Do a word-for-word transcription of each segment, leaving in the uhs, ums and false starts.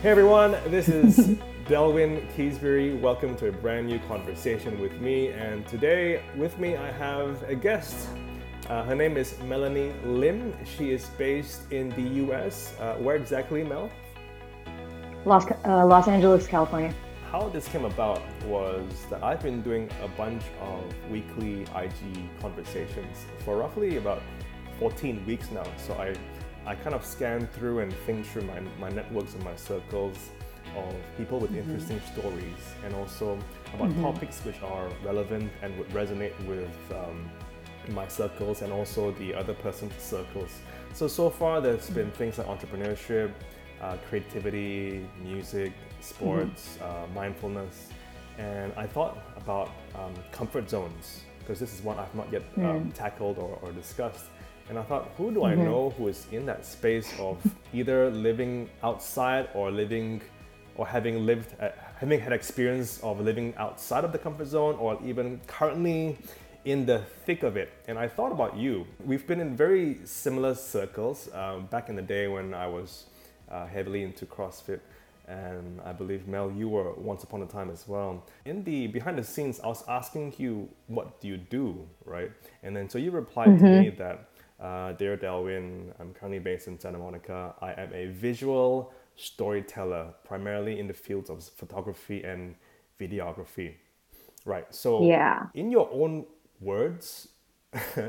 Hey everyone, this is Delwyn Keesbury. Welcome to a brand new conversation with me. And today with me, I have a guest. Uh, her name is Melanie Lim. She is based in the U S. Uh, where exactly, Mel? Los, uh, Los Angeles, California. How this came about was that I've been doing a bunch of weekly I G conversations for roughly about fourteen weeks now. So I I kind of scan through and think through my, my networks and my circles of people with mm-hmm. interesting stories, and also about mm-hmm. topics which are relevant and would resonate with um, my circles and also the other person's circles. So, so far there's mm-hmm. been things like entrepreneurship, uh, creativity, music, sports, mm-hmm. uh, mindfulness, and I thought about um, comfort zones, because this is one I've not yet um, mm. tackled or, or discussed. And I thought, who do I mm-hmm. know who is in that space of either living outside or living, or having lived, uh, having had experience of living outside of the comfort zone, or even currently in the thick of it. And I thought about you. We've been in very similar circles um, back in the day when I was uh, heavily into CrossFit. And I believe, Mel, you were once upon a time as well. In the behind the scenes, I was asking you, what do you do, right? And then so you replied mm-hmm. to me that, Uh, dear Delwyn, I'm currently based in Santa Monica. I am a visual storyteller, primarily in the fields of photography and videography. Right, so yeah. in your own words,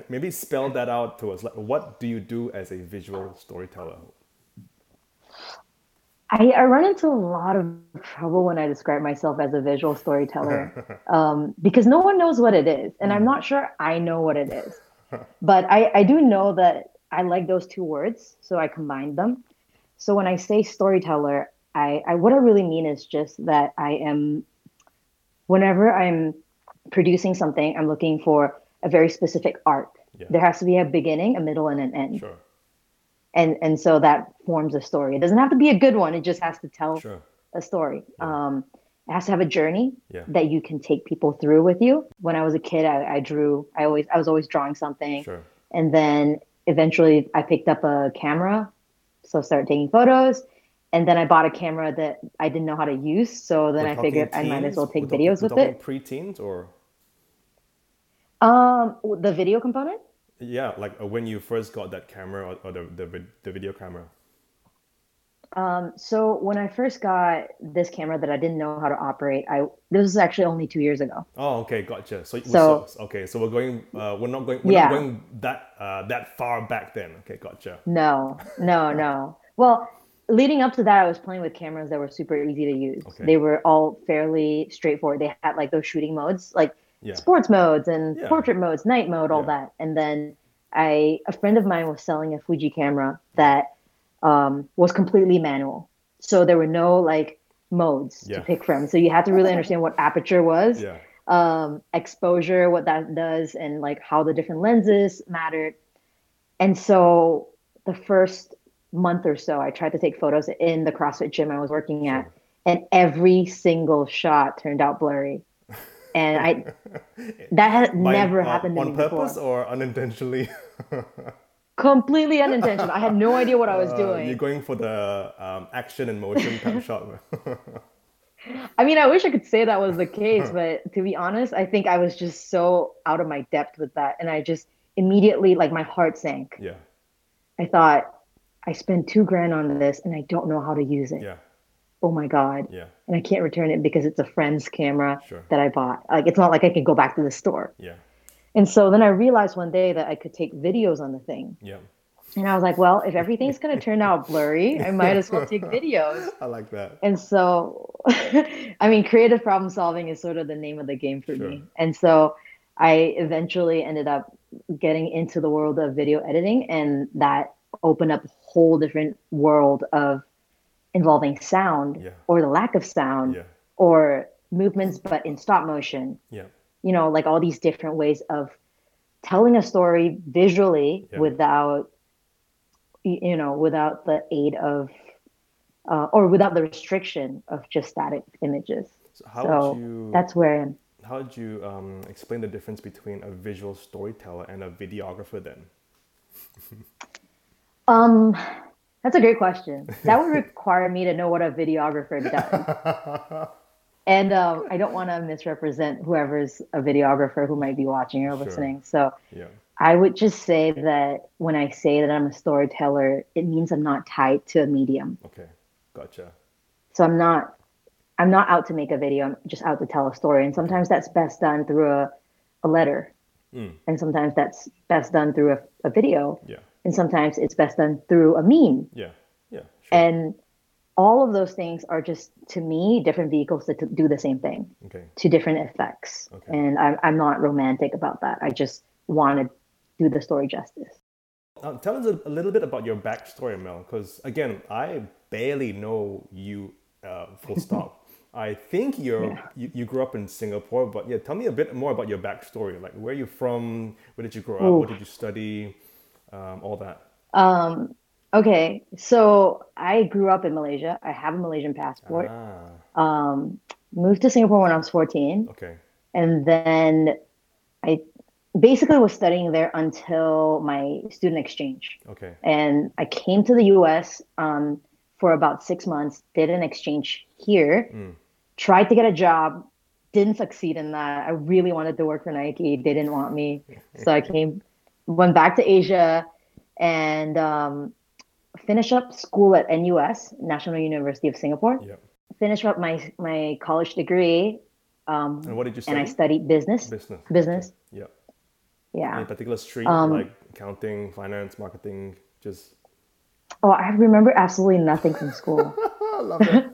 maybe spell that out to us. Like, what do you do as a visual storyteller? I, I run into a lot of trouble when I describe myself as a visual storyteller um, because no one knows what it is, and I'm not sure I know what it is. But I, I do know that I like those two words, so I combined them. So when I say storyteller, I, I what I really mean is just that I am, whenever I'm producing something, I'm looking for a very specific arc. Yeah. There has to be a beginning, a middle, and an end. Sure. And and so that forms a story. It doesn't have to be a good one. It just has to tell sure. a story. Yeah. Um, it has to have a journey yeah. that you can take people through with you. When I was a kid, I, I drew. I always, I was always drawing something, sure. and then eventually I picked up a camera, so I started taking photos, and then I bought a camera that I didn't know how to use. So then we're I figured teens? I might as well take we're videos we're with it. Pre-teens or um, the video component? Yeah, like when you first got that camera, or, or the, the the video camera. Um, so when I first got this camera that I didn't know how to operate, I this was actually only two years ago. Oh, okay, gotcha. So, so, so okay, so we're going, uh, we're not going, we're yeah. not going that uh, that far back then. Okay, gotcha. No, no, no. Well, leading up to that, I was playing with cameras that were super easy to use. Okay. They were all fairly straightforward. They had like those shooting modes, like yeah. sports modes and yeah. portrait modes, night mode, all yeah. that. And then I, a friend of mine was selling a Fuji camera that. Um, was completely manual. So there were no like modes yeah. to pick from. So you had to really understand what aperture was, yeah. um, exposure, what that does, and like how the different lenses mattered. And so the first month or so, I tried to take photos in the CrossFit gym I was working at, and every single shot turned out blurry. And I that had By, never uh, happened to me before. On purpose or unintentionally? Completely unintentional. I had no idea what I was doing. Uh, you're going for the um, action and motion type shot. I mean, I wish I could say that was the case, but to be honest, I think I was just so out of my depth with that. And I just immediately, like my heart sank. Yeah. I thought, I spent two grand on this and I don't know how to use it. Yeah. Oh my God. Yeah. And I can't return it because it's a friend's camera sure. that I bought. Like, it's not like I can go back to the store. Yeah. And so then I realized one day that I could take videos on the thing. Yeah. And I was like, well, if everything's going to turn out blurry, I might as well take videos. I like that. And so, I mean, creative problem solving is sort of the name of the game for sure. me. And so I eventually ended up getting into the world of video editing, and that opened up a whole different world of involving sound yeah. or the lack of sound yeah. or movements, but in stop motion. Yeah. You know, like all these different ways of telling a story visually yeah. without, you know, without the aid of, uh, or without the restriction of just static images. So, how so would you, that's where I am. How would you um, explain the difference between a visual storyteller and a videographer then? um, That's a great question. That would require me to know what a videographer does. And uh, I don't want to misrepresent whoever's a videographer who might be watching or listening. Sure. So yeah. I would just say that when I say that I'm a storyteller, it means I'm not tied to a medium. Okay. Gotcha. So I'm not, I'm not out to make a video. I'm just out to tell a story. And sometimes that's best done through a, a letter. Mm. And sometimes that's best done through a, a video. Yeah. And sometimes it's best done through a meme. Yeah, yeah. Sure. And all of those things are just, to me, different vehicles that do the same thing okay. to different effects. Okay. And I'm, I'm not romantic about that. I just want to do the story justice. Now, tell us a, a little bit about your backstory, Mel, because again, I barely know you uh, full stop. I think you're, yeah. you you grew up in Singapore, but yeah, tell me a bit more about your backstory. Like, where are you from? Where did you grow Ooh. up? What did you study? Um, all that. Um, okay, so I grew up in Malaysia. I have a Malaysian passport. Ah. Um, moved to Singapore when I was fourteen. Okay. And then I basically was studying there until my student exchange. Okay. And I came to the U S um, for about six months, did an exchange here, mm. tried to get a job, didn't succeed in that. I really wanted to work for Nike. They didn't want me. So I came... went back to Asia and um, finished up school at N U S, National University of Singapore. Yep. Finished up my, my college degree. Um, and what did you study? And I studied business. Business. Business. Okay. Yep. Yeah. Any particular stream, um, like accounting, finance, marketing, just... Oh, I remember absolutely nothing from school. I love it.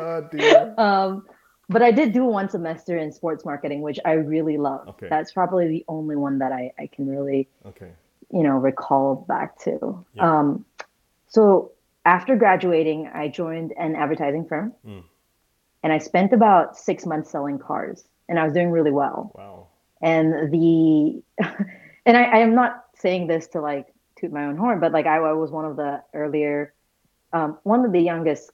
Oh, dear. Um, But I did do one semester in sports marketing, which I really loved. Okay. That's probably the only one that I, I can really, okay. you know, recall back to. Yeah. Um, so after graduating, I joined an advertising firm. Mm. And I spent about six months selling cars. And I was doing really well. Wow. And the and I, I am not saying this to, like, toot my own horn, but, like, I, I was one of the earlier, um, one of the youngest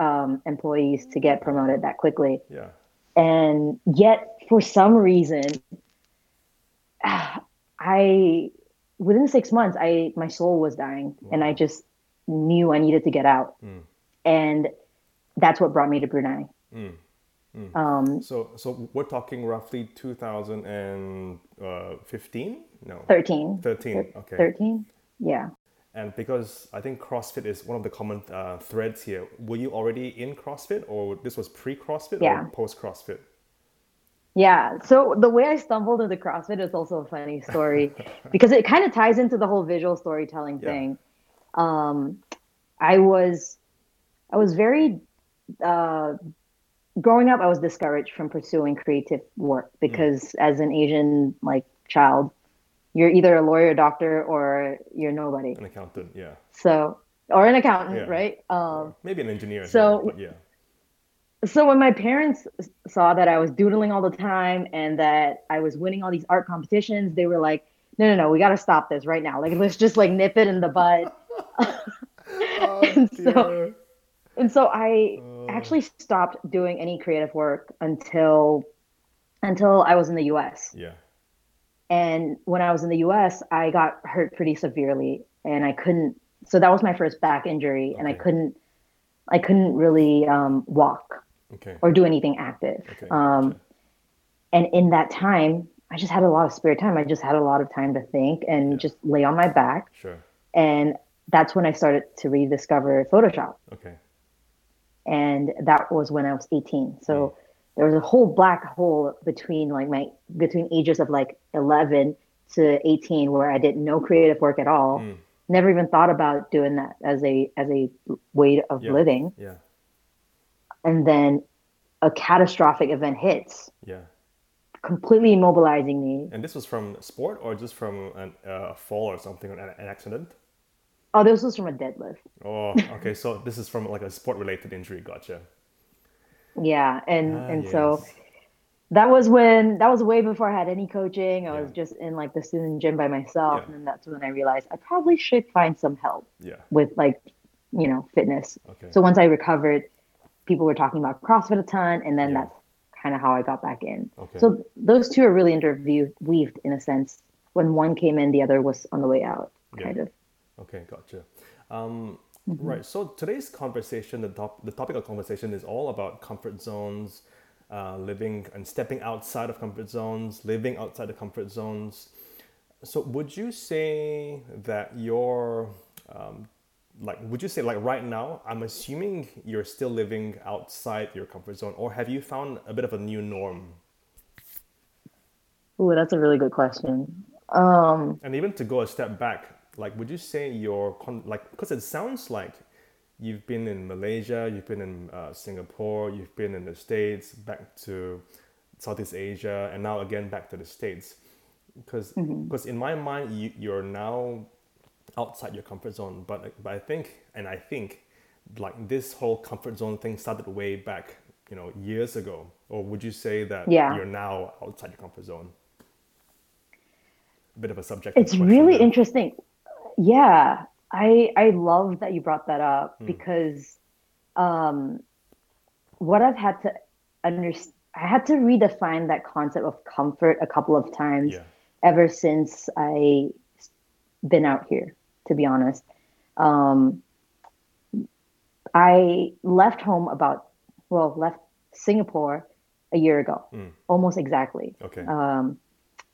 Um, employees to get promoted that quickly. Yeah. And yet, for some reason, I within six months, I my soul was dying, wow. and I just knew I needed to get out. Mm. And that's what brought me to Brunei. Mm. Mm. Um, so, so we're talking roughly two thousand fifteen? No. thirteen. thirteen. Okay. thirteen. Yeah. And because I think CrossFit is one of the common uh, threads here, were you already in CrossFit, or this was pre-CrossFit yeah. or post-CrossFit? Yeah. So the way I stumbled into CrossFit is also a funny story because it kind of ties into the whole visual storytelling yeah. thing. Um, I was, I was very, uh, growing up, I was discouraged from pursuing creative work because mm. as an Asian like child, you're either a lawyer, a doctor, or you're nobody. An accountant, yeah. So, or an accountant, yeah. right? Um, Maybe an engineer. So, well, yeah. So when my parents saw that I was doodling all the time and that I was winning all these art competitions, they were like, "No, no, no, we got to stop this right now. Like, let's just like nip it in the bud." oh, and dear. so, and so I oh. actually stopped doing any creative work until, until I was in the U S. Yeah. And when I was in the U S, I got hurt pretty severely and I couldn't, so that was my first back injury okay. and I couldn't, I couldn't really um, walk okay. or do anything active. Okay. Um, okay. And in that time, I just had a lot of spare time. I just had a lot of time to think and yeah. just lay on my back. Sure. And that's when I started to rediscover Photoshop. Okay. And that was when I was eighteen. So. Mm. There was a whole black hole between like my between ages of like eleven to eighteen where I did no creative work at all. Mm. Never even thought about doing that as a as a way of yeah. living. Yeah. And then a catastrophic event hits. Yeah. Completely immobilizing me. And this was from sport or just from an, uh, a fall or something, an, an accident? Oh, this was from a deadlift. Oh, okay. So this is from like a sport-related injury. Gotcha. Yeah. And, ah, and yes. so that was when, that was way before I had any coaching. I yeah. was just in like the student gym by myself. Yeah. And that's when I realized I probably should find some help yeah. with like, you know, fitness. Okay. So once I recovered, people were talking about CrossFit a ton. And then yeah. that's kind of how I got back in. Okay. So those two are really interweaved in a sense. When one came in, the other was on the way out. Kind yeah. of. Okay, gotcha. Um, mm-hmm. Right. So today's conversation, the top, the topic of conversation is all about comfort zones, uh, living and stepping outside of comfort zones, living outside the comfort zones. So would you say that your, um, like, would you say like right now, I'm assuming you're still living outside your comfort zone, or have you found a bit of a new norm? Oh, that's a really good question. Um, and even to go a step back, like, would you say you're con- like, because it sounds like you've been in Malaysia, you've been in uh, Singapore, you've been in the States, back to Southeast Asia, and now again back to the States. Because mm-hmm. because in my mind, you, you're now outside your comfort zone. But but I think, and I think, like, this whole comfort zone thing started way back, you know, years ago. Or would you say that yeah. you're now outside your comfort zone? A bit of a subjective It's question, really though. Interesting. Yeah, I I love that you brought that up mm. because um, what I've had to understand, I had to redefine that concept of comfort a couple of times yeah. ever since I been out here, to be honest. Um, I left home about, well, left Singapore a year ago, mm. almost exactly. Okay. Um,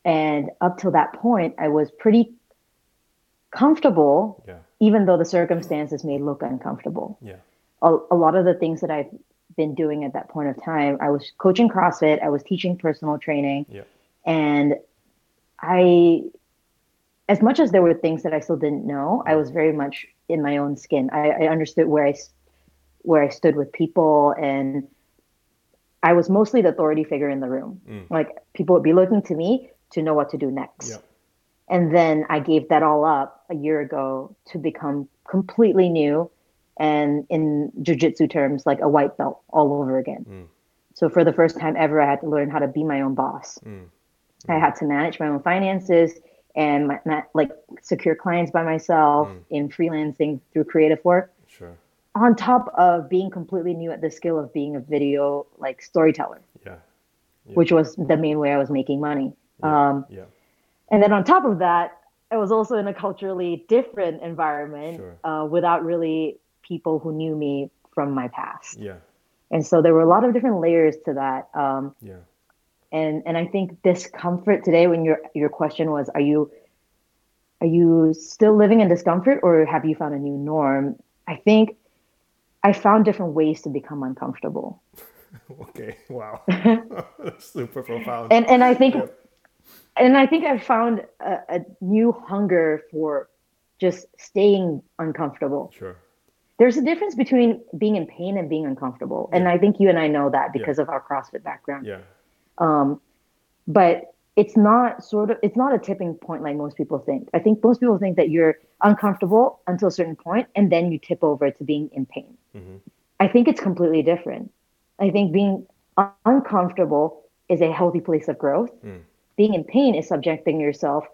and up till that point, I was pretty comfortable, yeah. even though the circumstances may look uncomfortable. Yeah. A, a lot of the things that I've been doing at that point of time, I was coaching CrossFit, I was teaching personal training, yeah. and I, as much as there were things that I still didn't know, I was very much in my own skin. I, I understood where I, where I stood with people, and I was mostly the authority figure in the room. Mm. Like, people would be looking to me to know what to do next. Yeah. And then I gave that all up a year ago to become completely new, and in jiu-jitsu terms, like a white belt all over again. Mm. So for the first time ever, I had to learn how to be my own boss. Mm. Mm. I had to manage my own finances and my, my, like secure clients by myself mm. in freelancing through creative work. Sure. On top of being completely new at the skill of being a video like storyteller, yeah, yeah. which was the main way I was making money. Yeah. Um, yeah. And then on top of that, I was also in a culturally different environment sure. uh, without really people who knew me from my past. Yeah. And so there were a lot of different layers to that. Um, yeah. And and I think discomfort today, when your your question was, are you are you still living in discomfort, or have you found a new norm? I think I found different ways to become uncomfortable. Okay. Wow. That's super profound. And and I think. Yeah. And I think I found a, a new hunger for just staying uncomfortable. Sure. There's a difference between being in pain and being uncomfortable. Yeah. And I think you and I know that because yeah. of our CrossFit background. Yeah. Um, but it's not sort of, it's not a tipping point like most people think. I think most people think that you're uncomfortable until a certain point, and then you tip over to being in pain. Mm-hmm. I think it's completely different. I think being un- uncomfortable is a healthy place of growth. Mm. Being in pain is subjecting yourself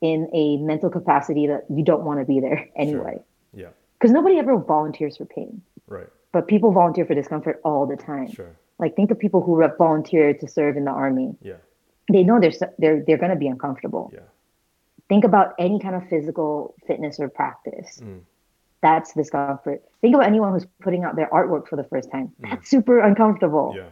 in a mental capacity that you don't want to be there anyway. Sure. Yeah. Because nobody ever volunteers for pain. Right. But people volunteer for discomfort all the time. Sure. Like, think of people who have volunteered to serve in the army. Yeah. They know they're they're they're going to be uncomfortable. Yeah. Think about any kind of physical fitness or practice. Mm. That's discomfort. Think about anyone who's putting out their artwork for the first time. Mm. That's super uncomfortable. Yeah.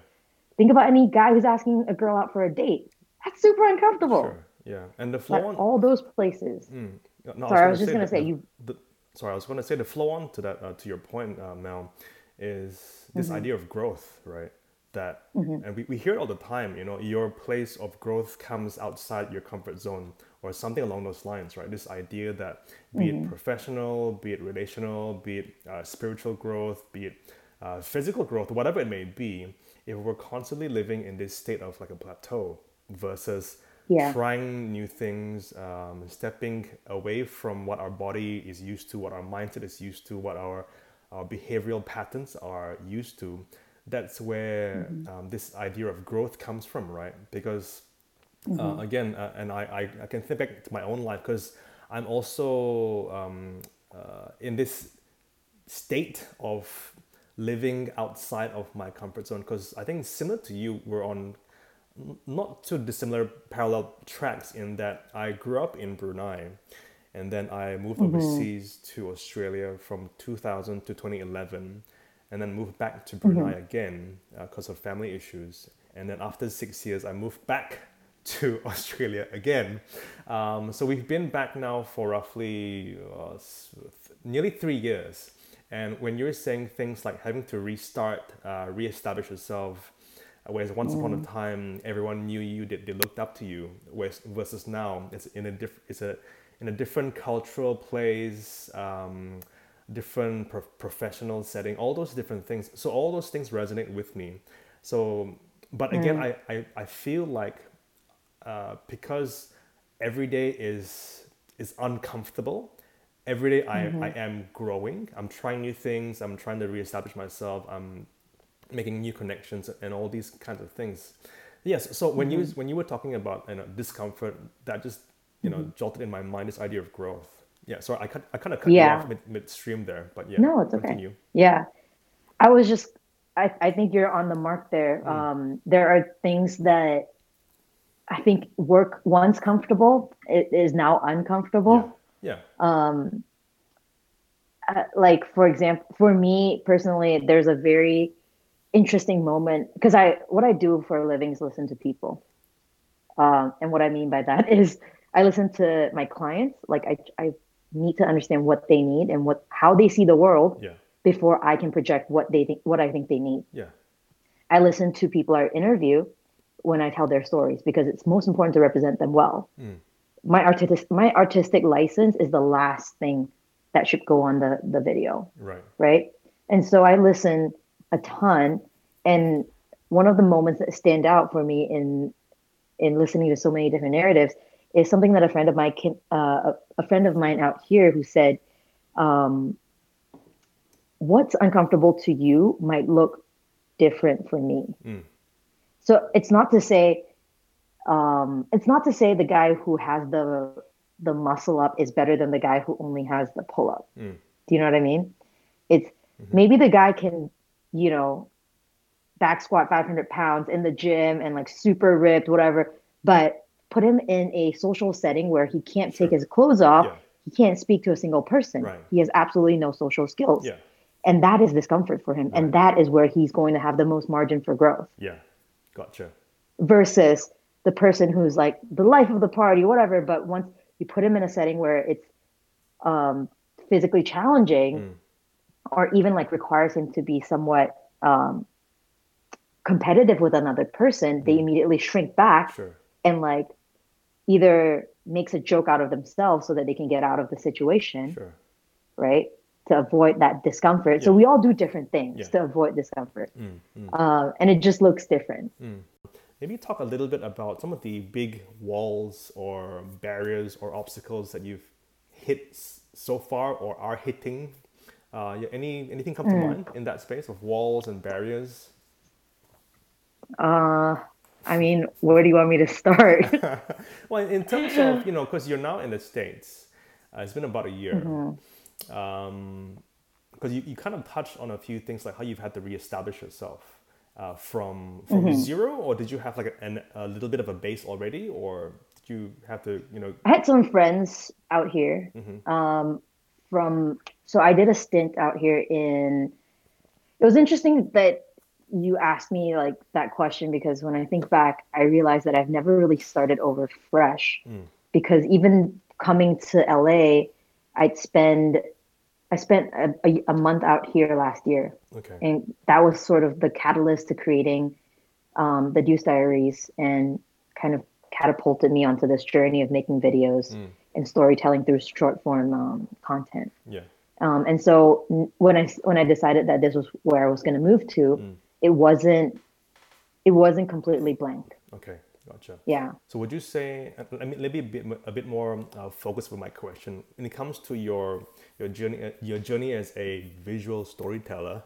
Think about any guy who's asking a girl out for a date. That's super uncomfortable. Sure. Yeah, and the flow like on all those places. Mm. No, sorry, I was, I was just going to say the, you. The, sorry, I was going to say the flow on to that uh, to your point, uh, Mel, is this mm-hmm. idea of growth, right? That mm-hmm. and we, we hear it all the time. You know, your place of growth comes outside your comfort zone, or something along those lines, right? This idea that be mm-hmm. it professional, be it relational, be it uh, spiritual growth, be it uh, physical growth, whatever it may be, if we're constantly living in this state of like a plateau. Versus yeah. trying new things, um, stepping away from what our body is used to, what our mindset is used to, what our, our behavioral patterns are used to. That's where mm-hmm. um, this idea of growth comes from, right? Because mm-hmm. uh, again, uh, and I, I, I can think back to my own life because I'm also um, uh, in this state of living outside of my comfort zone because I think similar to you, we're on not too dissimilar parallel tracks in that I grew up in Brunei And then I moved mm-hmm. overseas to Australia from two thousand to twenty eleven, and then moved back to Brunei mm-hmm. again because uh, of family issues. And then after six years, I moved back to Australia again. Um, so we've been back now for roughly uh, th- nearly three years. And when you're saying things like having to restart, uh, reestablish yourself, whereas once mm. upon a time everyone knew you, they, they looked up to you, whereas, versus now it's in a diff- it's a in a different cultural place, um, different pro- professional setting, all those different things. So all those things resonate with me. So, but again, mm. I, I, I feel like uh, because every day is is uncomfortable. Every day I, mm-hmm. I am growing. I'm trying new things. I'm trying to reestablish myself. I'm making new connections and all these kinds of things. Yes. So when mm-hmm. you when you were talking about you know, discomfort, that just you know mm-hmm. jolted in my mind this idea of growth. Yeah. So I cut, I kind of cut yeah. you off mid, midstream there, but yeah. No, it's okay. Continue. Yeah, I was just I I think you're on the mark there. Mm. Um, there are things that I think work once comfortable, it is now uncomfortable. Yeah. Yeah. Um, uh, like, for example, for me personally, there's a very interesting moment because I, what I do for a living is listen to people. Um, and what I mean by that is I listen to my clients. Like I, I need to understand what they need and what, how they see the world yeah. before I can project what they think, what I think they need. Yeah. I listen to people I interview when I tell their stories because it's most important to represent them well. Mm. My artistic my artistic license is the last thing that should go on the, the video. Right. Right. And so I listen a ton. And one of the moments that stand out for me in in listening to so many different narratives is something that a friend of my kin, uh, a friend of mine out here who said, um, "What's uncomfortable to you might look different for me." Mm. So it's not to say. Um, it's not to say the guy who has the the muscle up is better than the guy who only has the pull up. Mm. Do you know what I mean? It's mm-hmm. maybe the guy can, you know, back squat five hundred pounds in the gym and like super ripped, whatever, but put him in a social setting where he can't sure. take his clothes off. Yeah. He can't speak to a single person. Right. He has absolutely no social skills. Yeah. And that is discomfort for him. Right. And that is where he's going to have the most margin for growth. Yeah. Gotcha. Versus the person who's like the life of the party, whatever. But once you put him in a setting where it's um, physically challenging mm. or even like requires him to be somewhat um, competitive with another person, mm. they immediately shrink back sure. and like either makes a joke out of themselves so that they can get out of the situation, sure. right? To avoid that discomfort. Yeah. So we all do different things yeah. to avoid discomfort. Mm, mm. Uh, and it just looks different. Mm. Maybe talk a little bit about some of the big walls or barriers or obstacles that you've hit so far or are hitting. Uh, any anything come to mm. mind in that space of walls and barriers? Uh, I mean, where do you want me to start? Well, in terms of, you know, because you're now in the States, uh, it's been about a year. Mm-hmm. Um, because you, you kind of touched on a few things like how you've had to reestablish yourself. Uh, from from mm-hmm. zero, or did you have like a, an, a little bit of a base already, or did you have to, you know? I had some friends out here. Mm-hmm. Um, from so I did a stint out here in. It was interesting that you asked me like that question because when I think back, I realized that I've never really started over fresh mm. because even coming to L A, I'd spend. I spent a, a, a month out here last year. Okay. And that was sort of the catalyst to creating um, the Deuce Diaries and kind of catapulted me onto this journey of making videos mm. and storytelling through short form um, content. Yeah. Um, and so when I, when I decided that this was where I was going to move to, mm. it wasn't, it wasn't completely blank. Okay. Gotcha. Yeah. So would you say, let me, let me be a bit, a bit more uh, focused with my question. When it comes to your your journey, your journey as a visual storyteller,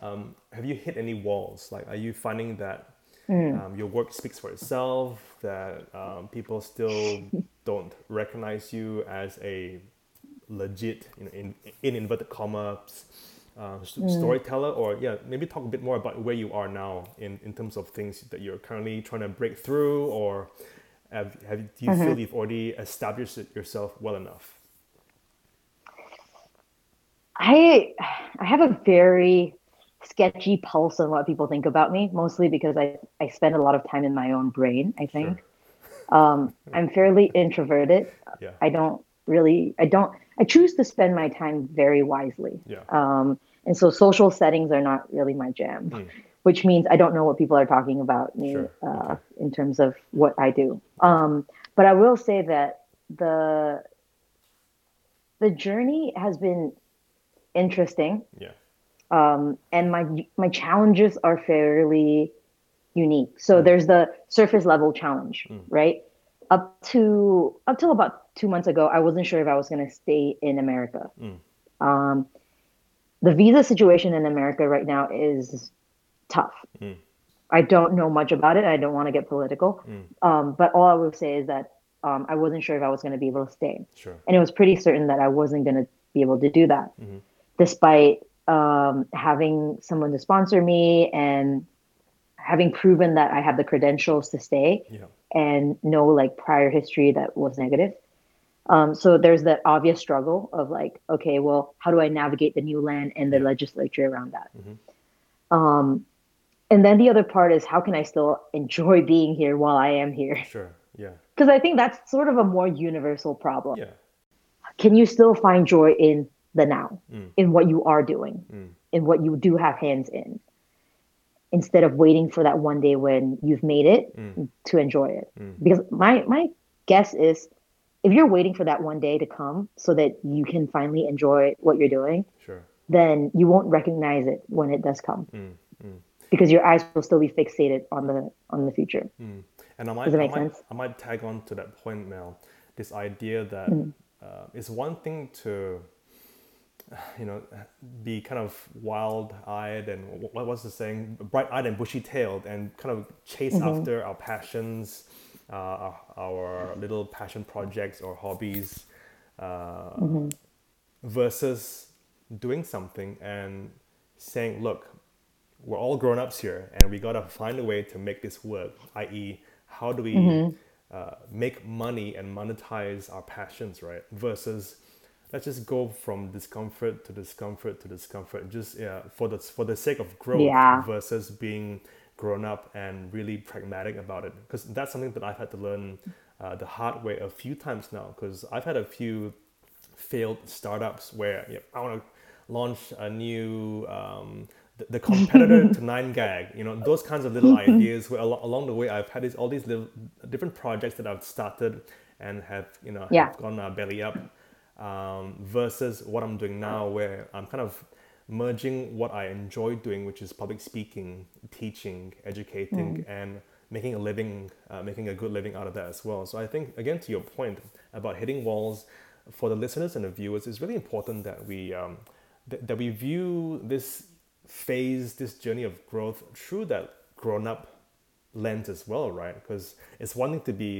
um, have you hit any walls? Like, are you finding that mm. um, your work speaks for itself, that um, people still don't recognize you as a legit, you know, in, in inverted commas, Uh, st- storyteller or yeah maybe talk a bit more about where you are now in, in terms of things that you're currently trying to break through or Have, have do you mm-hmm. feel you've already established yourself well enough? I I have a very sketchy pulse on what people think about me, mostly because I, I spend a lot of time in my own brain, I think. Sure. Um, I'm fairly introverted. Yeah. I don't really, I don't, I choose to spend my time very wisely. Yeah. Um, and so social settings are not really my jam, mm. which means I don't know what people are talking about me, sure. uh, okay. in terms of what I do. Um, but I will say that the the journey has been interesting. Yeah. Um, and my my challenges are fairly unique. So mm. there's the surface level challenge, mm. right? Up to up till about two months ago, I wasn't sure if I was going to stay in America. Mm. Um, the visa situation in America right now is tough. Mm. I don't know much about it. I don't want to get political. Mm. Um, but all I will say is that um, I wasn't sure if I was going to be able to stay. Sure. And it was pretty certain that I wasn't going to be able to do that, mm-hmm. despite um having someone to sponsor me and having proven that I had the credentials to stay, yeah. and no like prior history that was negative. Um so there's that obvious struggle of like, okay, well, how do I navigate the new land and the yeah. legislature around that? Mm-hmm. Um and then the other part is, how can I still enjoy being here while I am here? Sure. Yeah. Because I think that's sort of a more universal problem. Yeah. Can you still find joy in the now, mm. in what you are doing, mm. in what you do have hands in, instead of waiting for that one day when you've made it mm. to enjoy it? Mm. Because my my guess is, if you're waiting for that one day to come so that you can finally enjoy what you're doing, sure. then you won't recognize it when it does come, mm. Mm. because your eyes will still be fixated on the on the future. Mm. And I might, does it make I might, sense? I might tag on to that point, Mel. This idea that mm. uh, it's one thing to, you know, be kind of wild-eyed and what was the saying, bright-eyed and bushy-tailed, and kind of chase mm-hmm. after our passions, uh, our, our little passion projects or hobbies, uh, mm-hmm. versus doing something and saying, look, we're all grown-ups here and we gotta find a way to make this work, that is, how do we mm-hmm. uh, make money and monetize our passions, right? Versus, let's just go from discomfort to discomfort to discomfort, just yeah, for the for the sake of growth, yeah. versus being grown up and really pragmatic about it. Because that's something that I've had to learn uh, the hard way a few times now. Because I've had a few failed startups where yeah, I want to launch a new um, the, the competitor to Nine Gag. You know, those kinds of little ideas. Where al- along the way, I've had these all these little, different projects that I've started and have you know yeah. have gone uh, belly up. Um, versus what I'm doing now, where I'm kind of merging what I enjoy doing, which is public speaking, teaching, educating, mm-hmm. and making a living, uh, making a good living out of that as well. So I think, again, to your point about hitting walls, for the listeners and the viewers, it's really important that we um, th- that we view this phase, this journey of growth through that grown-up lens as well, right? Because it's one thing to be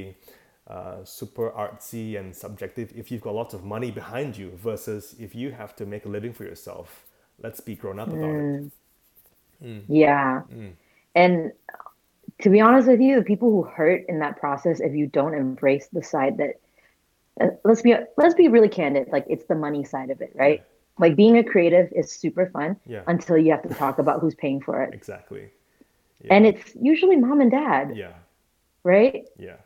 Uh, super artsy and subjective if you've got lots of money behind you, versus if you have to make a living for yourself. Let's be grown up about mm. it. Mm. Yeah. Mm. And to be honest with you, the people who hurt in that process, if you don't embrace the side that, uh, let's be let's be really candid, like it's the money side of it, right? Yeah. Like being a creative is super fun yeah. until you have to talk about who's paying for it. Exactly. Yeah. And it's usually mom and dad. Yeah. Right? Yeah.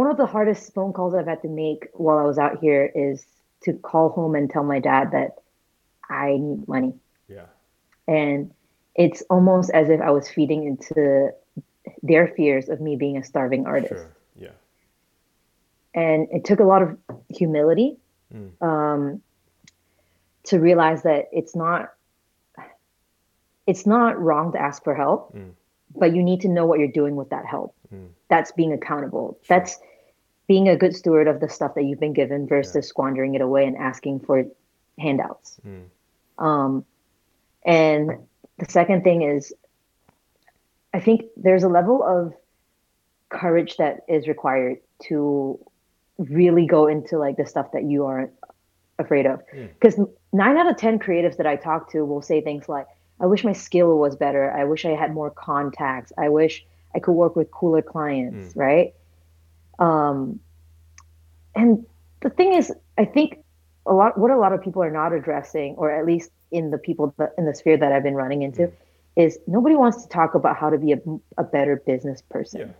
One of the hardest phone calls I've had to make while I was out here is to call home and tell my dad that I need money. Yeah. And it's almost as if I was feeding into their fears of me being a starving artist. Sure. Yeah. And it took a lot of humility mm. um, to realize that it's not, it's not wrong to ask for help. Mm. But you need to know what you're doing with that help. Mm. That's being accountable. Sure. That's being a good steward of the stuff that you've been given versus yeah. squandering it away and asking for handouts. Mm. Um, and the second thing is, I think there's a level of courage that is required to really go into like the stuff that you are afraid of. Because mm. nine out of ten creatives that I talk to will say things like, I wish my skill was better. I wish I had more contacts. I wish I could work with cooler clients, mm. right? Um, and the thing is, I think a lot, what a lot of people are not addressing, or at least in the people that, in the sphere that I've been running into, is nobody wants to talk about how to be a, a better business person.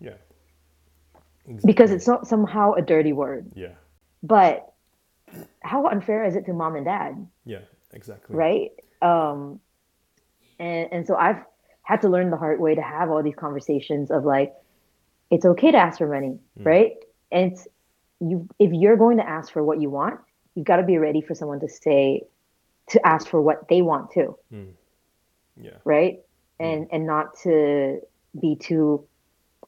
Yeah. Yeah. Exactly. Because it's not somehow a dirty word. Yeah. But how unfair is it to mom and dad? Yeah, exactly. Right. Um, and, and so I've had to learn the hard way to have all these conversations of like, it's okay to ask for money, mm. right? And it's, you, if you're going to ask for what you want, you've got to be ready for someone to say, to ask for what they want too. Mm. Yeah. Right. And, mm. and not to be too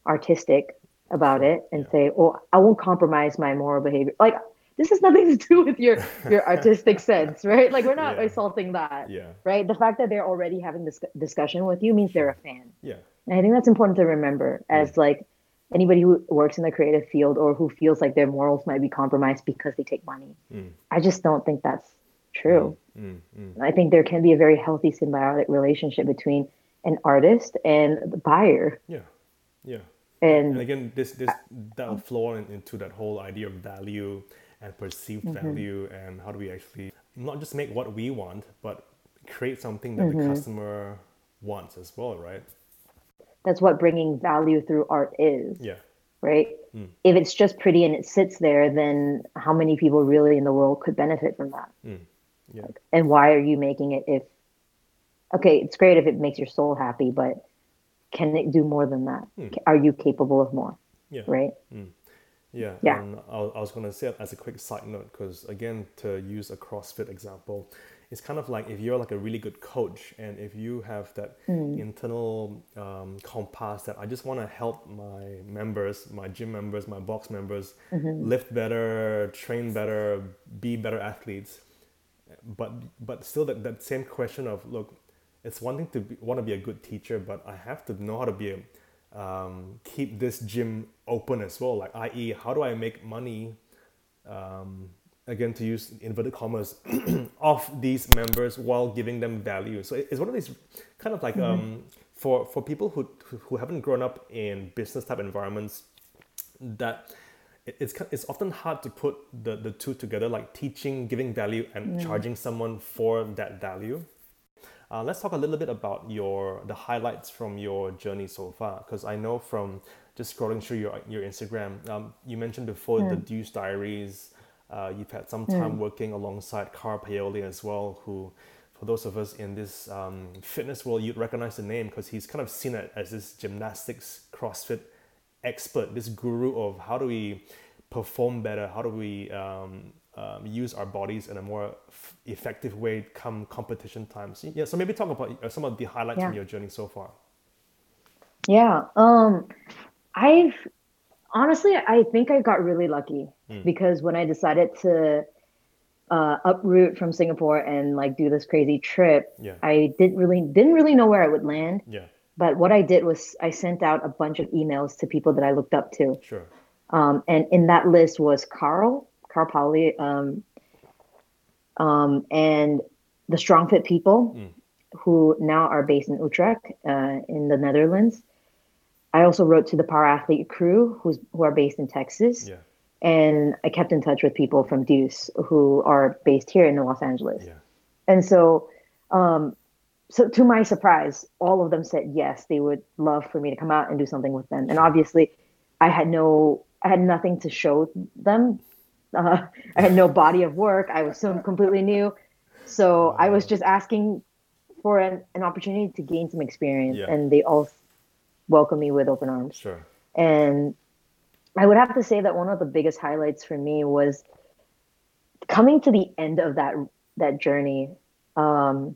artistic about it and yeah. say, oh, I won't compromise my moral behavior. Like, this has nothing to do with your, your artistic sense, right? Like, we're not yeah. insulting that, yeah. right? The fact that they're already having this discussion with you means they're a fan. Yeah. And I think that's important to remember as yeah. like anybody who works in the creative field or who feels like their morals might be compromised because they take money. Mm. I just don't think that's true. Mm, mm, mm. I think there can be a very healthy symbiotic relationship between an artist and the buyer. Yeah, yeah. And, and again, this, this that'll flow in, into that whole idea of value and perceived mm-hmm. value, and how do we actually not just make what we want, but create something that mm-hmm. the customer wants as well, right? That's what bringing value through art is, yeah. right? Mm. If it's just pretty and it sits there, then how many people really in the world could benefit from that? Mm. Yeah. Like, and why are you making it if, okay, it's great if it makes your soul happy, but can it do more than that? Mm. Are you capable of more, yeah. right? Mm. Yeah, yeah. And I was going to say it as a quick side note, because again, to use a CrossFit example, it's kind of like if you're like a really good coach, and if you have that mm. internal um, compass that I just want to help my members, my gym members, my box members, mm-hmm. lift better, train better, be better athletes, but but still that, that same question of, look, it's one thing to be, want to be a good teacher, but I have to know how to be a Um, keep this gym open as well, like, that is, how do I make money, um, again, to use inverted commas, off these members while giving them value. So it's one of these kind of like mm-hmm. um, for for people who who haven't grown up in business type environments, that it's it's often hard to put the the two together, like teaching, giving value, and mm. charging someone for that value. Uh, let's talk a little bit about your the highlights from your journey so far, because I know from just scrolling through your your Instagram, um, you mentioned before mm. the Deuce Diaries. Uh, you've had some time mm. working alongside Carl Paoli as well, who, for those of us in this um, fitness world, you'd recognize the name, because he's kind of seen it as this gymnastics CrossFit expert, this guru of how do we perform better, how do we... Um, Um, use our bodies in a more f- effective way come competition times. Yeah, so maybe talk about some of the highlights yeah. from your journey so far. Yeah, um, I've honestly, I think I got really lucky mm. because when I decided to uh, uproot from Singapore and like do this crazy trip, yeah. I didn't really didn't really know where I would land. Yeah. But what I did was I sent out a bunch of emails to people that I looked up to. Sure. Um, and in that list was Carl. Carl Paoli, um, um, and the StrongFit people mm. who now are based in Utrecht, uh, in the Netherlands. I also wrote to the Power Athlete crew who's, who are based in Texas. Yeah. And I kept in touch with people from Deuce who are based here in Los Angeles. Yeah. And so, um, so to my surprise, all of them said, yes, they would love for me to come out and do something with them. And obviously I had no, I had nothing to show them. Uh, I had no body of work. I was so completely new. So I was just asking for an, an opportunity to gain some experience. Yeah. And they all welcomed me with open arms. Sure. And I would have to say that one of the biggest highlights for me was coming to the end of that that journey. Um,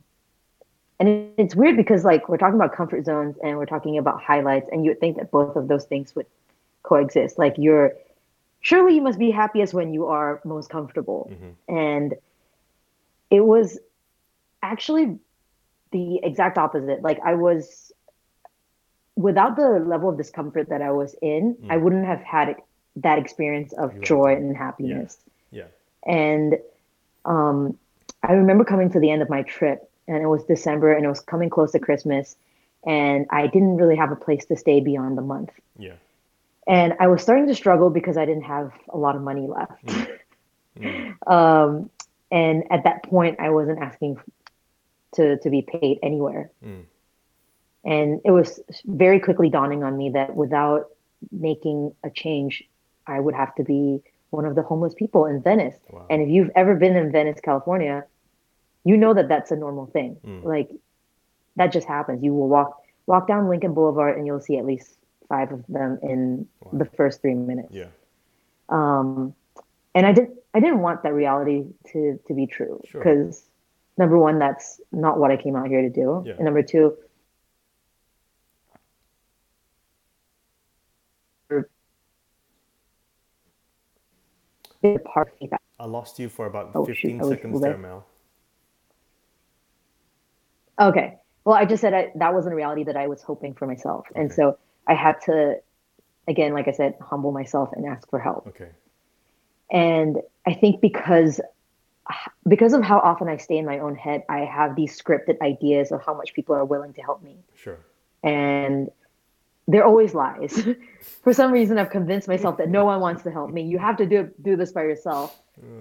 and it, it's weird because like we're talking about comfort zones and we're talking about highlights, and you would think that both of those things would coexist. Like you're surely you must be happiest when you are most comfortable. Mm-hmm. And it was actually the exact opposite. Like I was, without the level of discomfort that I was in, mm. I wouldn't have had that experience of joy and happiness. Yeah. yeah. And um, I remember coming to the end of my trip, and it was December, and it was coming close to Christmas, and I didn't really have a place to stay beyond the month. Yeah. And I was starting to struggle because I didn't have a lot of money left. Mm. Mm. um, and at that point, I wasn't asking to, to be paid anywhere. Mm. And it was very quickly dawning on me that without making a change, I would have to be one of the homeless people in Venice. Wow. And if you've ever been in Venice, California, you know that that's a normal thing. Mm. Like, that just happens. You will walk walk down Lincoln Boulevard and you'll see at least five of them in wow. the first three minutes. Yeah. Um, and I didn't I didn't want that reality to, to be true. Because sure. number one, that's not what I came out here to do. Yeah. And number two, I lost you for about oh, fifteen shoot. seconds there, Mel. Okay. Well, I just said I, that wasn't a reality that I was hoping for myself. Okay. And so I had to, again, like I said, humble myself and ask for help. Okay. And I think because because of how often I stay in my own head, I have these scripted ideas of how much people are willing to help me. Sure. And they're always lies. For some reason, I've convinced myself that no one wants to help me. You have to do do this by yourself,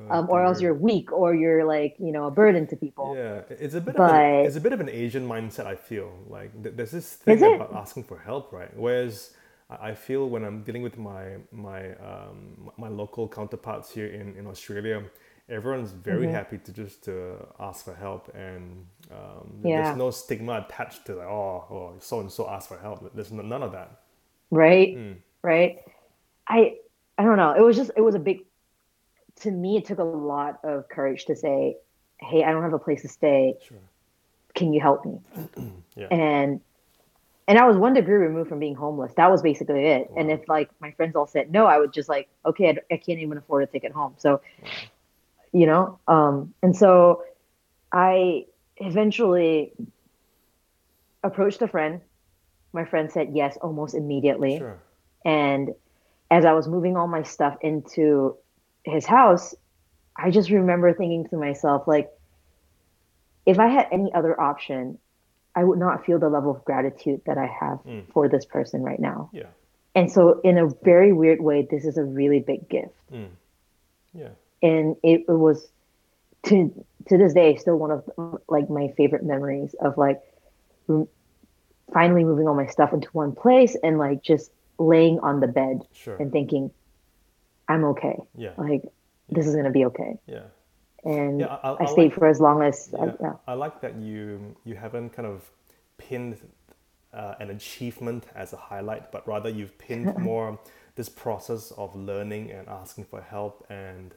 um, or else you're weak, or you're like you know a burden to people. Yeah, it's a bit but, of a, it's a bit of an Asian mindset. I feel like there's this thing about asking for help, right? Whereas I feel when I'm dealing with my my um, my local counterparts here in, in Australia, everyone's very mm-hmm. happy to just to uh, ask for help, and um, yeah. there's no stigma attached to like, oh, oh, so and so asked for help. There's no, none of that, right? Mm. Right. I I don't know. It was just it was a big. To me, it took a lot of courage to say, "Hey, I don't have a place to stay. Sure. Can you help me?" yeah. And and I was one degree removed from being homeless. That was basically it. Wow. And if like my friends all said no, I would just like, okay, I, I can't even afford a ticket home. So. Wow. You know, um, and so I eventually approached a friend. My friend said yes almost immediately. Sure. And as I was moving all my stuff into his house, I just remember thinking to myself, like, if I had any other option, I would not feel the level of gratitude that I have mm. for this person right now. Yeah. And so in a very weird way, this is a really big gift. Mm. Yeah. And it, it was, to to this day, still one of the, like my favorite memories of like re- finally moving all my stuff into one place and like just laying on the bed sure. and thinking, I'm okay. Yeah. Like, yeah. this is going to be okay. Yeah. And yeah, I, I, I stayed I like, for as long as... Yeah, I, yeah. I like that you you haven't kind of pinned uh, an achievement as a highlight, but rather you've pinned more this process of learning and asking for help and...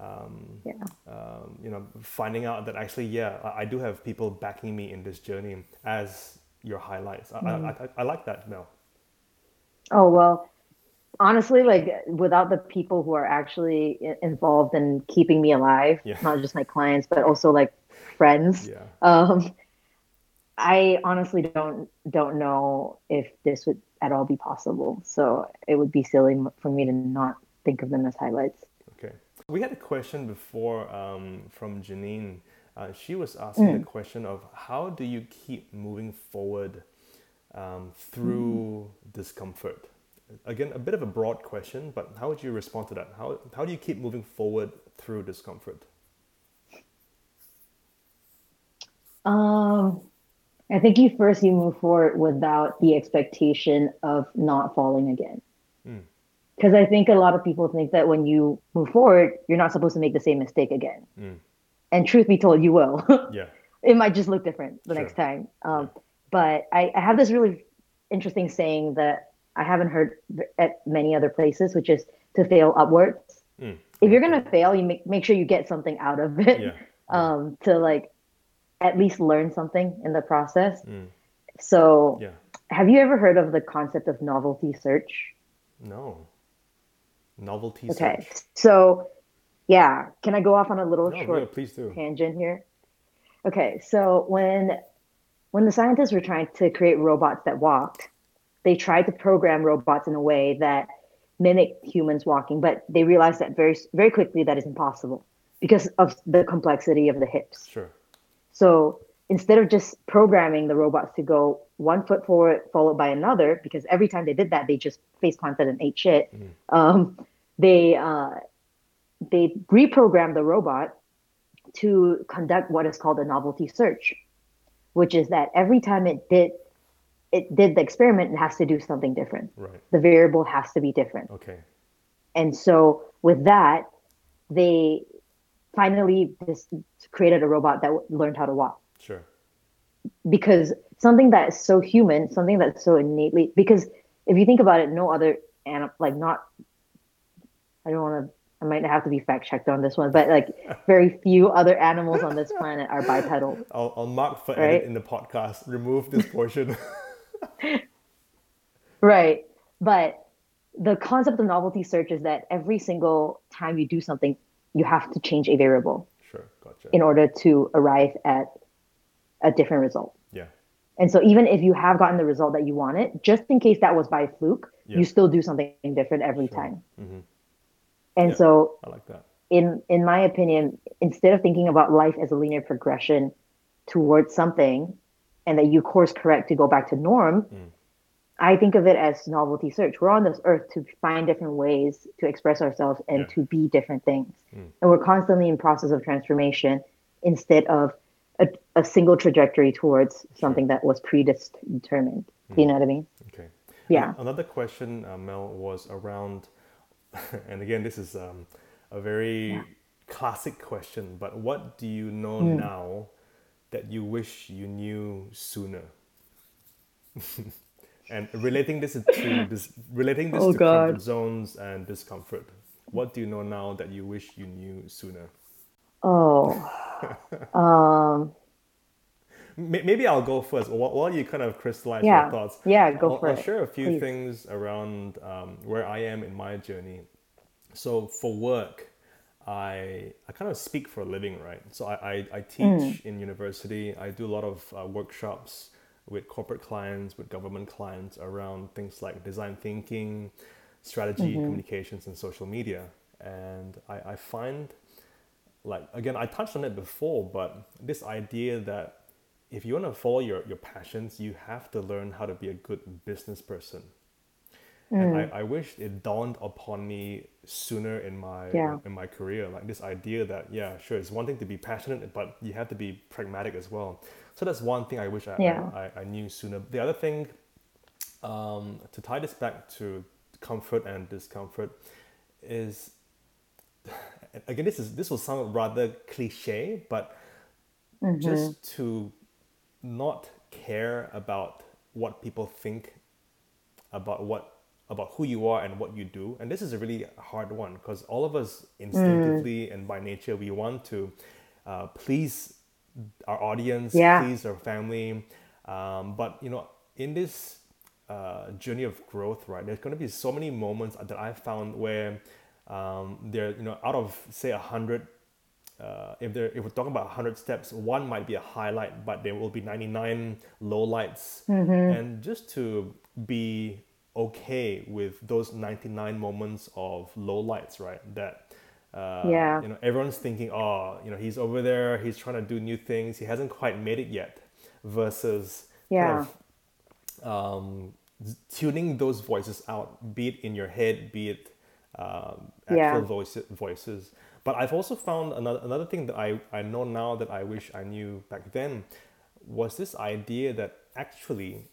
Um, yeah. um, you know, finding out that actually, yeah, I, I do have people backing me in this journey as your highlights. I, mm. I, I, I like that, Mel. Oh, well, honestly, like without the people who are actually involved in keeping me alive, yeah. not just my clients, but also like friends, yeah. um, I honestly don't, don't know if this would at all be possible. So it would be silly for me to not think of them as highlights. Okay. We had a question before um, from Janine. Uh, she was asking mm. the question of how do you keep moving forward um, through mm. discomfort? Again, a bit of a broad question, but how would you respond to that? How how do you keep moving forward through discomfort? Um, I think you first you move forward without the expectation of not falling again. Mm. Because I think a lot of people think that when you move forward, you're not supposed to make the same mistake again. Mm. And truth be told, you will. yeah. It might just look different the sure. next time. Um, yeah. But I, I have this really interesting saying that I haven't heard at many other places, which is to fail upwards. Mm. If you're going to fail, you make, make sure you get something out of it yeah. um, to like at least learn something in the process. Mm. So yeah. have you ever heard of the concept of novelty search? No. Novelty search. Okay, so yeah, can I go off on a little no, short no, please do. tangent here? Okay, so when when the scientists were trying to create robots that walked, they tried to program robots in a way that mimicked humans walking, but they realized that very very quickly that is impossible because of the complexity of the hips. Sure. So instead of just programming the robots to go one foot forward followed by another, because every time they did that, they just face planted and ate shit. Mm. Um, they uh, they reprogrammed the robot to conduct what is called a novelty search, which is that every time it did it did the experiment, it has to do something different. Right. The variable has to be different. Okay. And so with that, they finally just created a robot that learned how to walk. Sure. Because something that is so human, something that's so innately, because if you think about it, no other animal, like not, I don't want to, I might have to be fact checked on this one, but like very few other animals on this planet are bipedal. I'll, I'll mark for edit right? in the podcast, remove this portion. Right. But the concept of novelty search is that every single time you do something, you have to change a variable. Sure, gotcha. In order to arrive at a different result. Yeah. And so even if you have gotten the result that you wanted, just in case that was by fluke, yeah. you still do something different every sure. time. Mm-hmm. And yeah, so I like that. in in my opinion, instead of thinking about life as a linear progression towards something and that you course correct to go back to norm, mm. I think of it as novelty search. We're on this earth to find different ways to express ourselves and yeah. to be different things. Mm. And we're constantly in process of transformation instead of A, a single trajectory towards something that was predetermined. Mm. Do you know what I mean? Okay. Yeah. And another question, uh, Mel, was around, and again, this is um, a very yeah. classic question, but what do you know mm. now that you wish you knew sooner? And relating this to this, relating this oh, to God. comfort zones and discomfort. What do you know now that you wish you knew sooner? Oh, um, maybe I'll go first while you kind of crystallize yeah, your thoughts. Yeah, go I'll, for I'll it. I'll share a few Please. things around um, where I am in my journey. So for work, I I kind of speak for a living, right? So I, I, I teach mm. in university. I do a lot of uh, workshops with corporate clients, with government clients around things like design thinking, strategy, mm-hmm. communications, and social media. And I, I find... Like, again, I touched on it before, but this idea that if you want to follow your, your passions, you have to learn how to be a good business person. Mm. And I, I wish it dawned upon me sooner in my yeah. in my career. Like this idea that, yeah, sure, it's one thing to be passionate, but you have to be pragmatic as well. So that's one thing I wish I, yeah. I, I knew sooner. The other thing, um, to tie this back to comfort and discomfort is... Again, this is this will sound rather cliche, but mm-hmm. just to not care about what people think about what about who you are and what you do. And this is a really hard one because all of us instinctively mm. and by nature we want to uh, please our audience, yeah. please our family. Um, but you know, in this uh, journey of growth, right, there's going to be so many moments that I found where. Um, there, you know, out of say a hundred, uh, if there, if we're talking about a hundred steps, one might be a highlight, but there will be ninety-nine lowlights, mm-hmm. and just to be okay with those ninety-nine moments of lowlights, right? That, uh, yeah. you know, everyone's thinking, oh, you know, he's over there, he's trying to do new things, he hasn't quite made it yet, versus yeah. kind of, um, tuning those voices out, be it in your head, be it. Um, actual yeah. voice, voices. But I've also found another another thing that I, I know now that I wish I knew back then was this idea that actually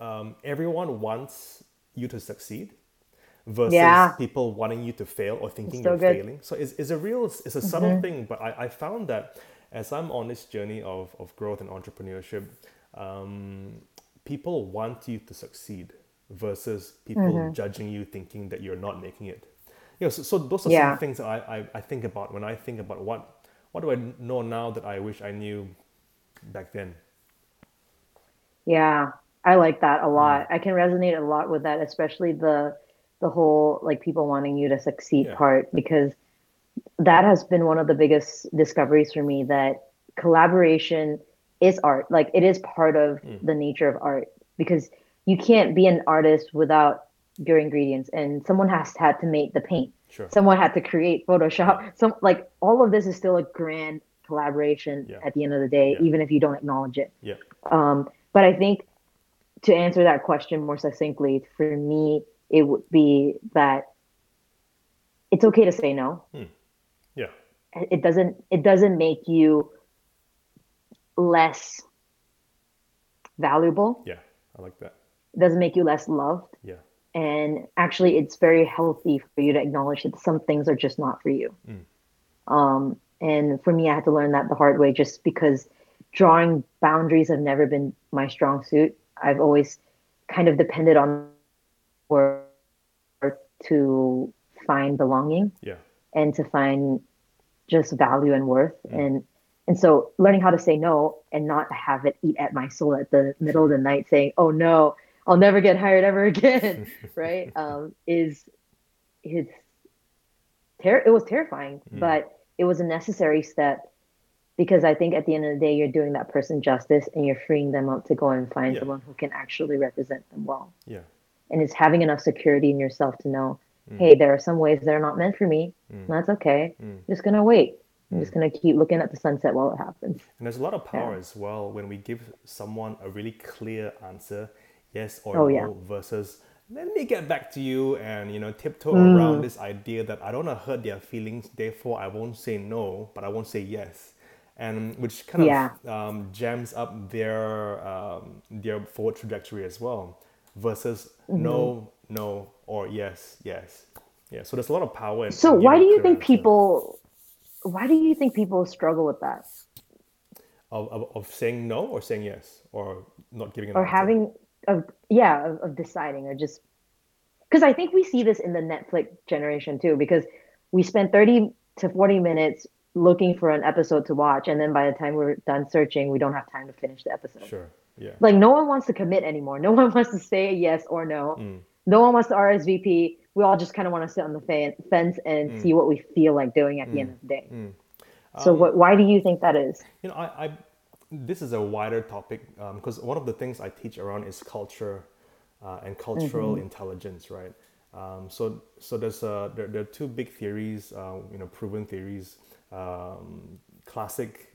um, everyone wants you to succeed versus yeah. people wanting you to fail or thinking you're good. failing. So it's, it's a real, it's a subtle mm-hmm. thing, but I, I found that as I'm on this journey of, of growth and entrepreneurship, um, people want you to succeed versus people mm-hmm. judging you thinking that you're not making it. You know, so, so those are yeah. some things that I, I, I think about when I think about what what do I know now that I wish I knew back then. Yeah, I like that a lot. Yeah. I can resonate a lot with that, especially the the whole like people wanting you to succeed yeah. part, because that has been one of the biggest discoveries for me, that collaboration is art. Like it is part of mm. the nature of art, because you can't be an artist without your ingredients, and someone has had to make the paint. Sure. Someone had to create Photoshop. Some like all of this is still a grand collaboration yeah. at the end of the day, yeah. even if you don't acknowledge it. Yeah. Um, but I think to answer that question more succinctly, for me, it would be that it's okay to say no. Hmm. Yeah. It doesn't, it doesn't make you less valuable. Yeah. I like that. It doesn't make you less loved. Yeah. And actually it's very healthy for you to acknowledge that some things are just not for you. Mm. Um, and for me, I had to learn that the hard way, just because drawing boundaries have never been my strong suit. I've always kind of depended on work to find belonging, yeah, and to find just value and worth. Mm. And, and so learning how to say no and not have it eat at my soul at the middle of the night saying, oh no, I'll never get hired ever again. Right. Um, is it's ter- it was terrifying, mm. but it was a necessary step, because I think at the end of the day, you're doing that person justice and you're freeing them up to go and find yeah. someone who can actually represent them well. Yeah. And it's having enough security in yourself to know, mm. hey, there are some ways that are not meant for me. Mm. And that's okay. Mm. I'm just going to wait. Mm. I'm just going to keep looking at the sunset while it happens. And there's a lot of power yeah. as well when we give someone a really clear answer, yes or oh, no, yeah. versus let me get back to you and, you know, tiptoe mm. around this idea that I don't want to hurt their feelings, therefore I won't say no, but I won't say yes. And which kind yeah. of um, jams up their um, their forward trajectory as well, versus mm-hmm. no, no, or yes, yes, yeah. So there's a lot of power. In, so why do you think people, why do you think people struggle with that? Of, of, of saying no or saying yes or not giving an or answer? having of yeah of, of deciding or just because I think we see this in the Netflix generation too, because we spend thirty to forty minutes looking for an episode to watch, and then by the time we're done searching, we don't have time to finish the episode. Sure. Yeah. Like no one wants to commit anymore. No one wants to say yes or no. Mm. No one wants to R S V P. We all just kind of want to sit on the fan- fence and mm. see what we feel like doing at mm. the end of the day. Mm. So um, what, why do you think that is? You know, I, I this is a wider topic because um, one of the things I teach around is culture uh, and cultural mm-hmm. intelligence, right? Um, so so there's uh, there, there are two big theories, uh, you know, proven theories. Um, classic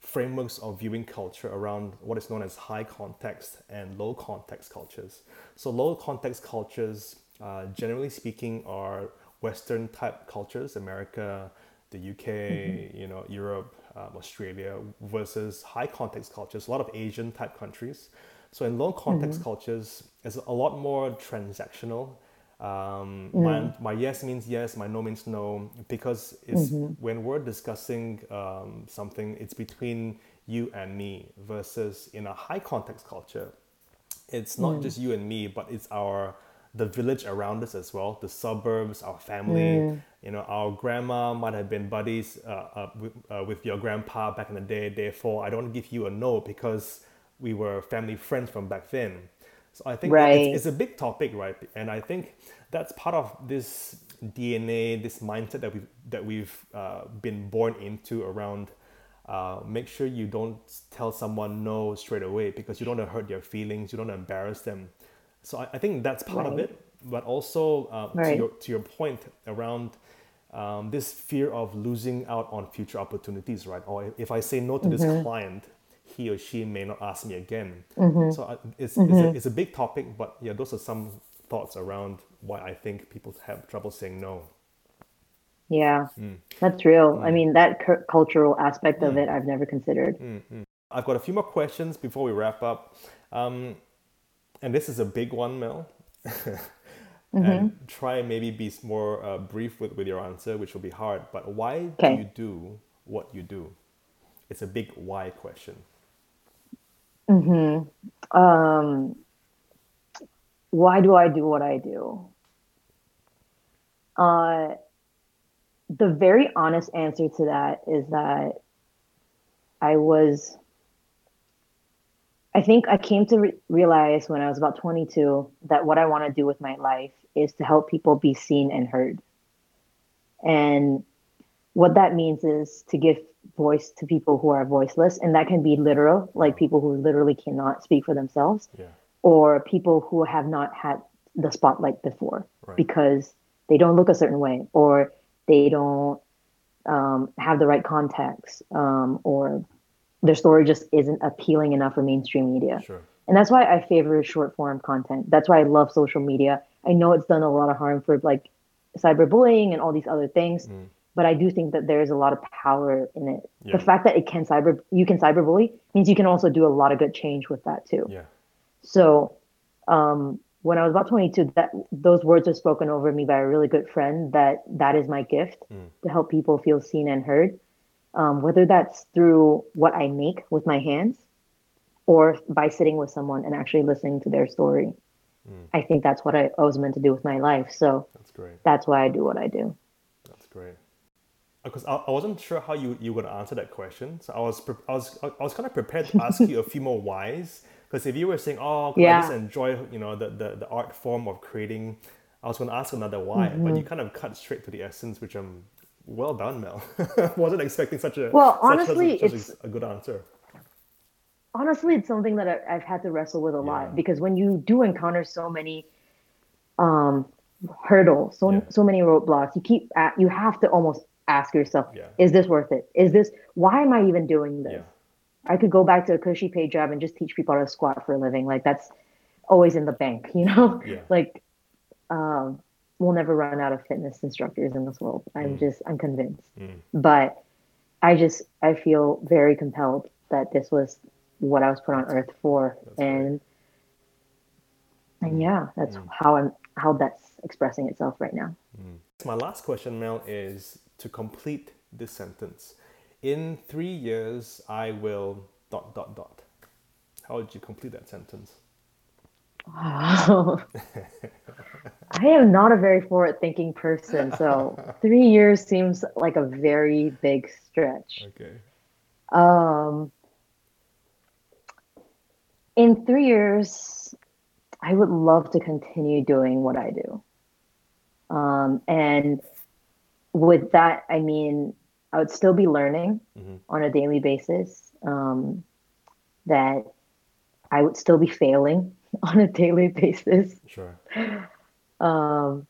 frameworks of viewing culture around what is known as high context and low context cultures. So low context cultures, uh, generally speaking, are Western type cultures, America, the U K, mm-hmm. you know, Europe, um, Australia, versus high context cultures, a lot of Asian type countries. So in low context mm-hmm. cultures, it's a lot more transactional. Um, mm. my, my yes means yes, my no means no, because it's mm-hmm. when we're discussing um, something, it's between you and me, versus in a high context culture, it's not mm. just you and me, but it's our the village around us as well, the suburbs, our family, mm. you know, our grandma might have been buddies uh, uh, with, uh, with your grandpa back in the day, therefore I don't give you a no because we were family friends from back then. So I think right. it's, it's a big topic, right? And I think that's part of this D N A, this mindset that we've, that we've uh, been born into around uh, make sure you don't tell someone no straight away because you don't want to hurt their feelings, you don't want to embarrass them. So I, I think that's part right. of it, but also uh, right. to, your, to your point around um, this fear of losing out on future opportunities, right? Or if I say no to mm-hmm. this client, he or she may not ask me again. Mm-hmm. So it's mm-hmm. it's, a, it's a big topic, but yeah, those are some thoughts around why I think people have trouble saying no. Yeah, mm. that's real. Mm. I mean, that cu- cultural aspect mm. of it, I've never considered. Mm-hmm. I've got a few more questions before we wrap up. Um, and this is a big one, Mel. mm-hmm. And try and maybe be more uh, brief with, with your answer, which will be hard, but why okay. do you do what you do? It's a big why question. Mm-hmm. Um, why do I do what I do? Uh, the very honest answer to that is that I was, I think I came to re- realize when I was about twenty-two that what I want to do with my life is to help people be seen and heard. And what that means is to give voice to people who are voiceless, and that can be literal, like people who literally cannot speak for themselves, yeah. or people who have not had the spotlight before right. because they don't look a certain way, or they don't um, have the right context, um, or their story just isn't appealing enough for mainstream media. Sure. And that's why I favor short form content. That's why I love social media. I know it's done a lot of harm for like cyberbullying and all these other things, mm. but I do think that there is a lot of power in it. Yeah. The fact that it can cyber, you can cyberbully means you can also do a lot of good change with that too. Yeah. So um, when I was about twenty-two, that those words were spoken over me by a really good friend that that is my gift mm. to help people feel seen and heard. Um, whether that's through what I make with my hands or by sitting with someone and actually listening to their story. Mm. I think that's what I, I was meant to do with my life. So that's great. That's why I do what I do. That's great. Because I, I wasn't sure how you, you would answer that question. So I was, pre- I was, I was kind of prepared to ask you a few more whys, because if you were saying, oh, yeah. I just enjoy, you know, the, the, the art form of creating, I was going to ask another why, mm-hmm. but you kind of cut straight to the essence, which I'm well done, Mel. Wasn't expecting such a, well, honestly, such a, such it's, a good answer. Honestly, it's something that I've had to wrestle with a yeah. lot, because when you do encounter so many um, hurdles, so yeah. so many roadblocks, you keep at, you have to almost ask yourself, yeah. is this worth it? Is this, why am I even doing this? Yeah. I could go back to a cushy paid job and just teach people how to squat for a living. Like that's always in the bank, you know, yeah. like um, we'll never run out of fitness instructors in this world. I'm mm. just, I'm convinced, mm. but I just, I feel very compelled that this was what I was put on earth for. That's and great. And yeah, that's mm. how I'm how that's expressing itself right now. Mm. My last question, Mel, is to complete this sentence. In three years, I will dot dot dot. How would you complete that sentence? Wow. I am not a very forward-thinking person, so three years seems like a very big stretch. Okay. Um. In three years, I would love to continue doing what I do. Um, and with that, I mean, I would still be learning mm-hmm. on a daily basis, um, that I would still be failing on a daily basis. Sure. Um,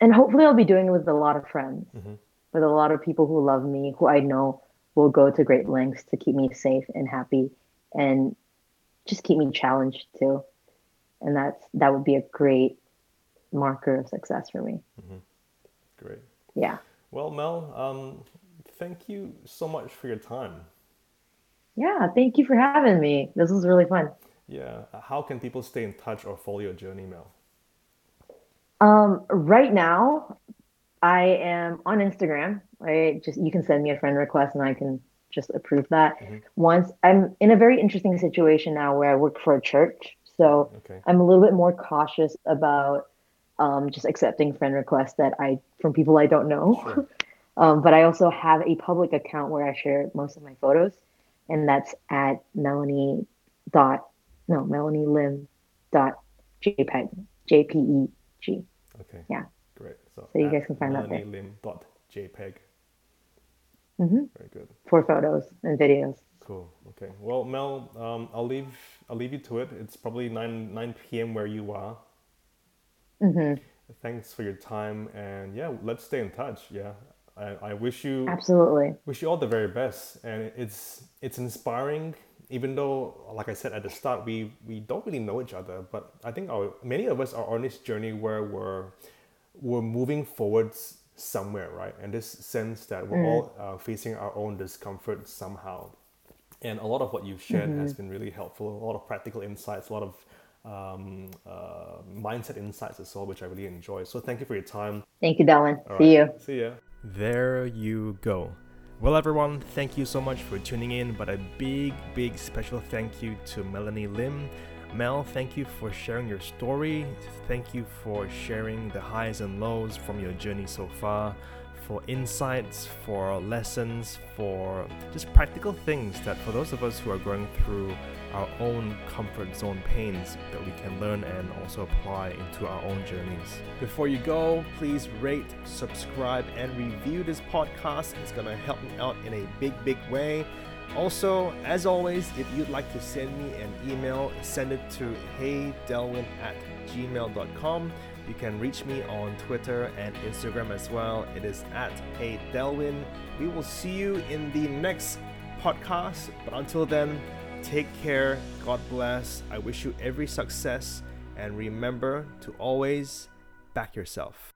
and hopefully I'll be doing it with a lot of friends, mm-hmm. with a lot of people who love me, who I know will go to great lengths to keep me safe and happy and just keep me challenged too. And that's, that would be a great marker of success for me. Mm-hmm. Great. Yeah. Well, Mel, um, thank you so much for your time. Yeah. Thank you for having me. This was really fun. Yeah. How can people stay in touch or follow your journey, Mel? Um, right now I am on Instagram. I just, you can send me a friend request and I can just approve that. Mm-hmm. Once I'm in a very interesting situation now where I work for a church, so okay. I'm a little bit more cautious about um, just accepting friend requests that I from people I don't know. Sure. um, but I also have a public account where I share most of my photos, and that's at Melanie dot no Melanie Lim dot JPEG J P E G. Okay. Yeah. Great. So, so you guys can find Melanie out there. Melanie Lim dot JPEG. Mm-hmm. Very good. For photos and videos. Cool. Okay. Well, Mel, um, I'll leave. I'll leave you to it. It's probably nine nine p m where you are. Mm-hmm. Thanks for your time, and yeah, let's stay in touch. Yeah, I, I wish you absolutely wish you all the very best, and it's it's inspiring. Even though, like I said at the start, we we don't really know each other, but I think our many of us are on this journey where we're we're moving forwards somewhere, right? And this sense that we're mm. all uh, facing our own discomfort somehow. And a lot of what you've shared mm-hmm. has been really helpful. A lot of practical insights, a lot of um, uh, mindset insights as well, which I really enjoy. So thank you for your time. Thank you, Dylan. All see right. you. See ya. There you go. Well, everyone, thank you so much for tuning in. But a big, big special thank you to Melanie Lim. Mel, thank you for sharing your story. Thank you for sharing the highs and lows from your journey so far, for insights, for lessons, for just practical things that for those of us who are going through our own comfort zone pains that we can learn and also apply into our own journeys. Before you go, please rate, subscribe, and review this podcast. It's going to help me out in a big, big way. Also, as always, if you'd like to send me an email, send it to heydelwin at gmail dot com. You can reach me on Twitter and Instagram as well. It is at heydelwin. We will see you in the next podcast. But until then, Take care. God bless. I wish you every success. And remember to always back yourself.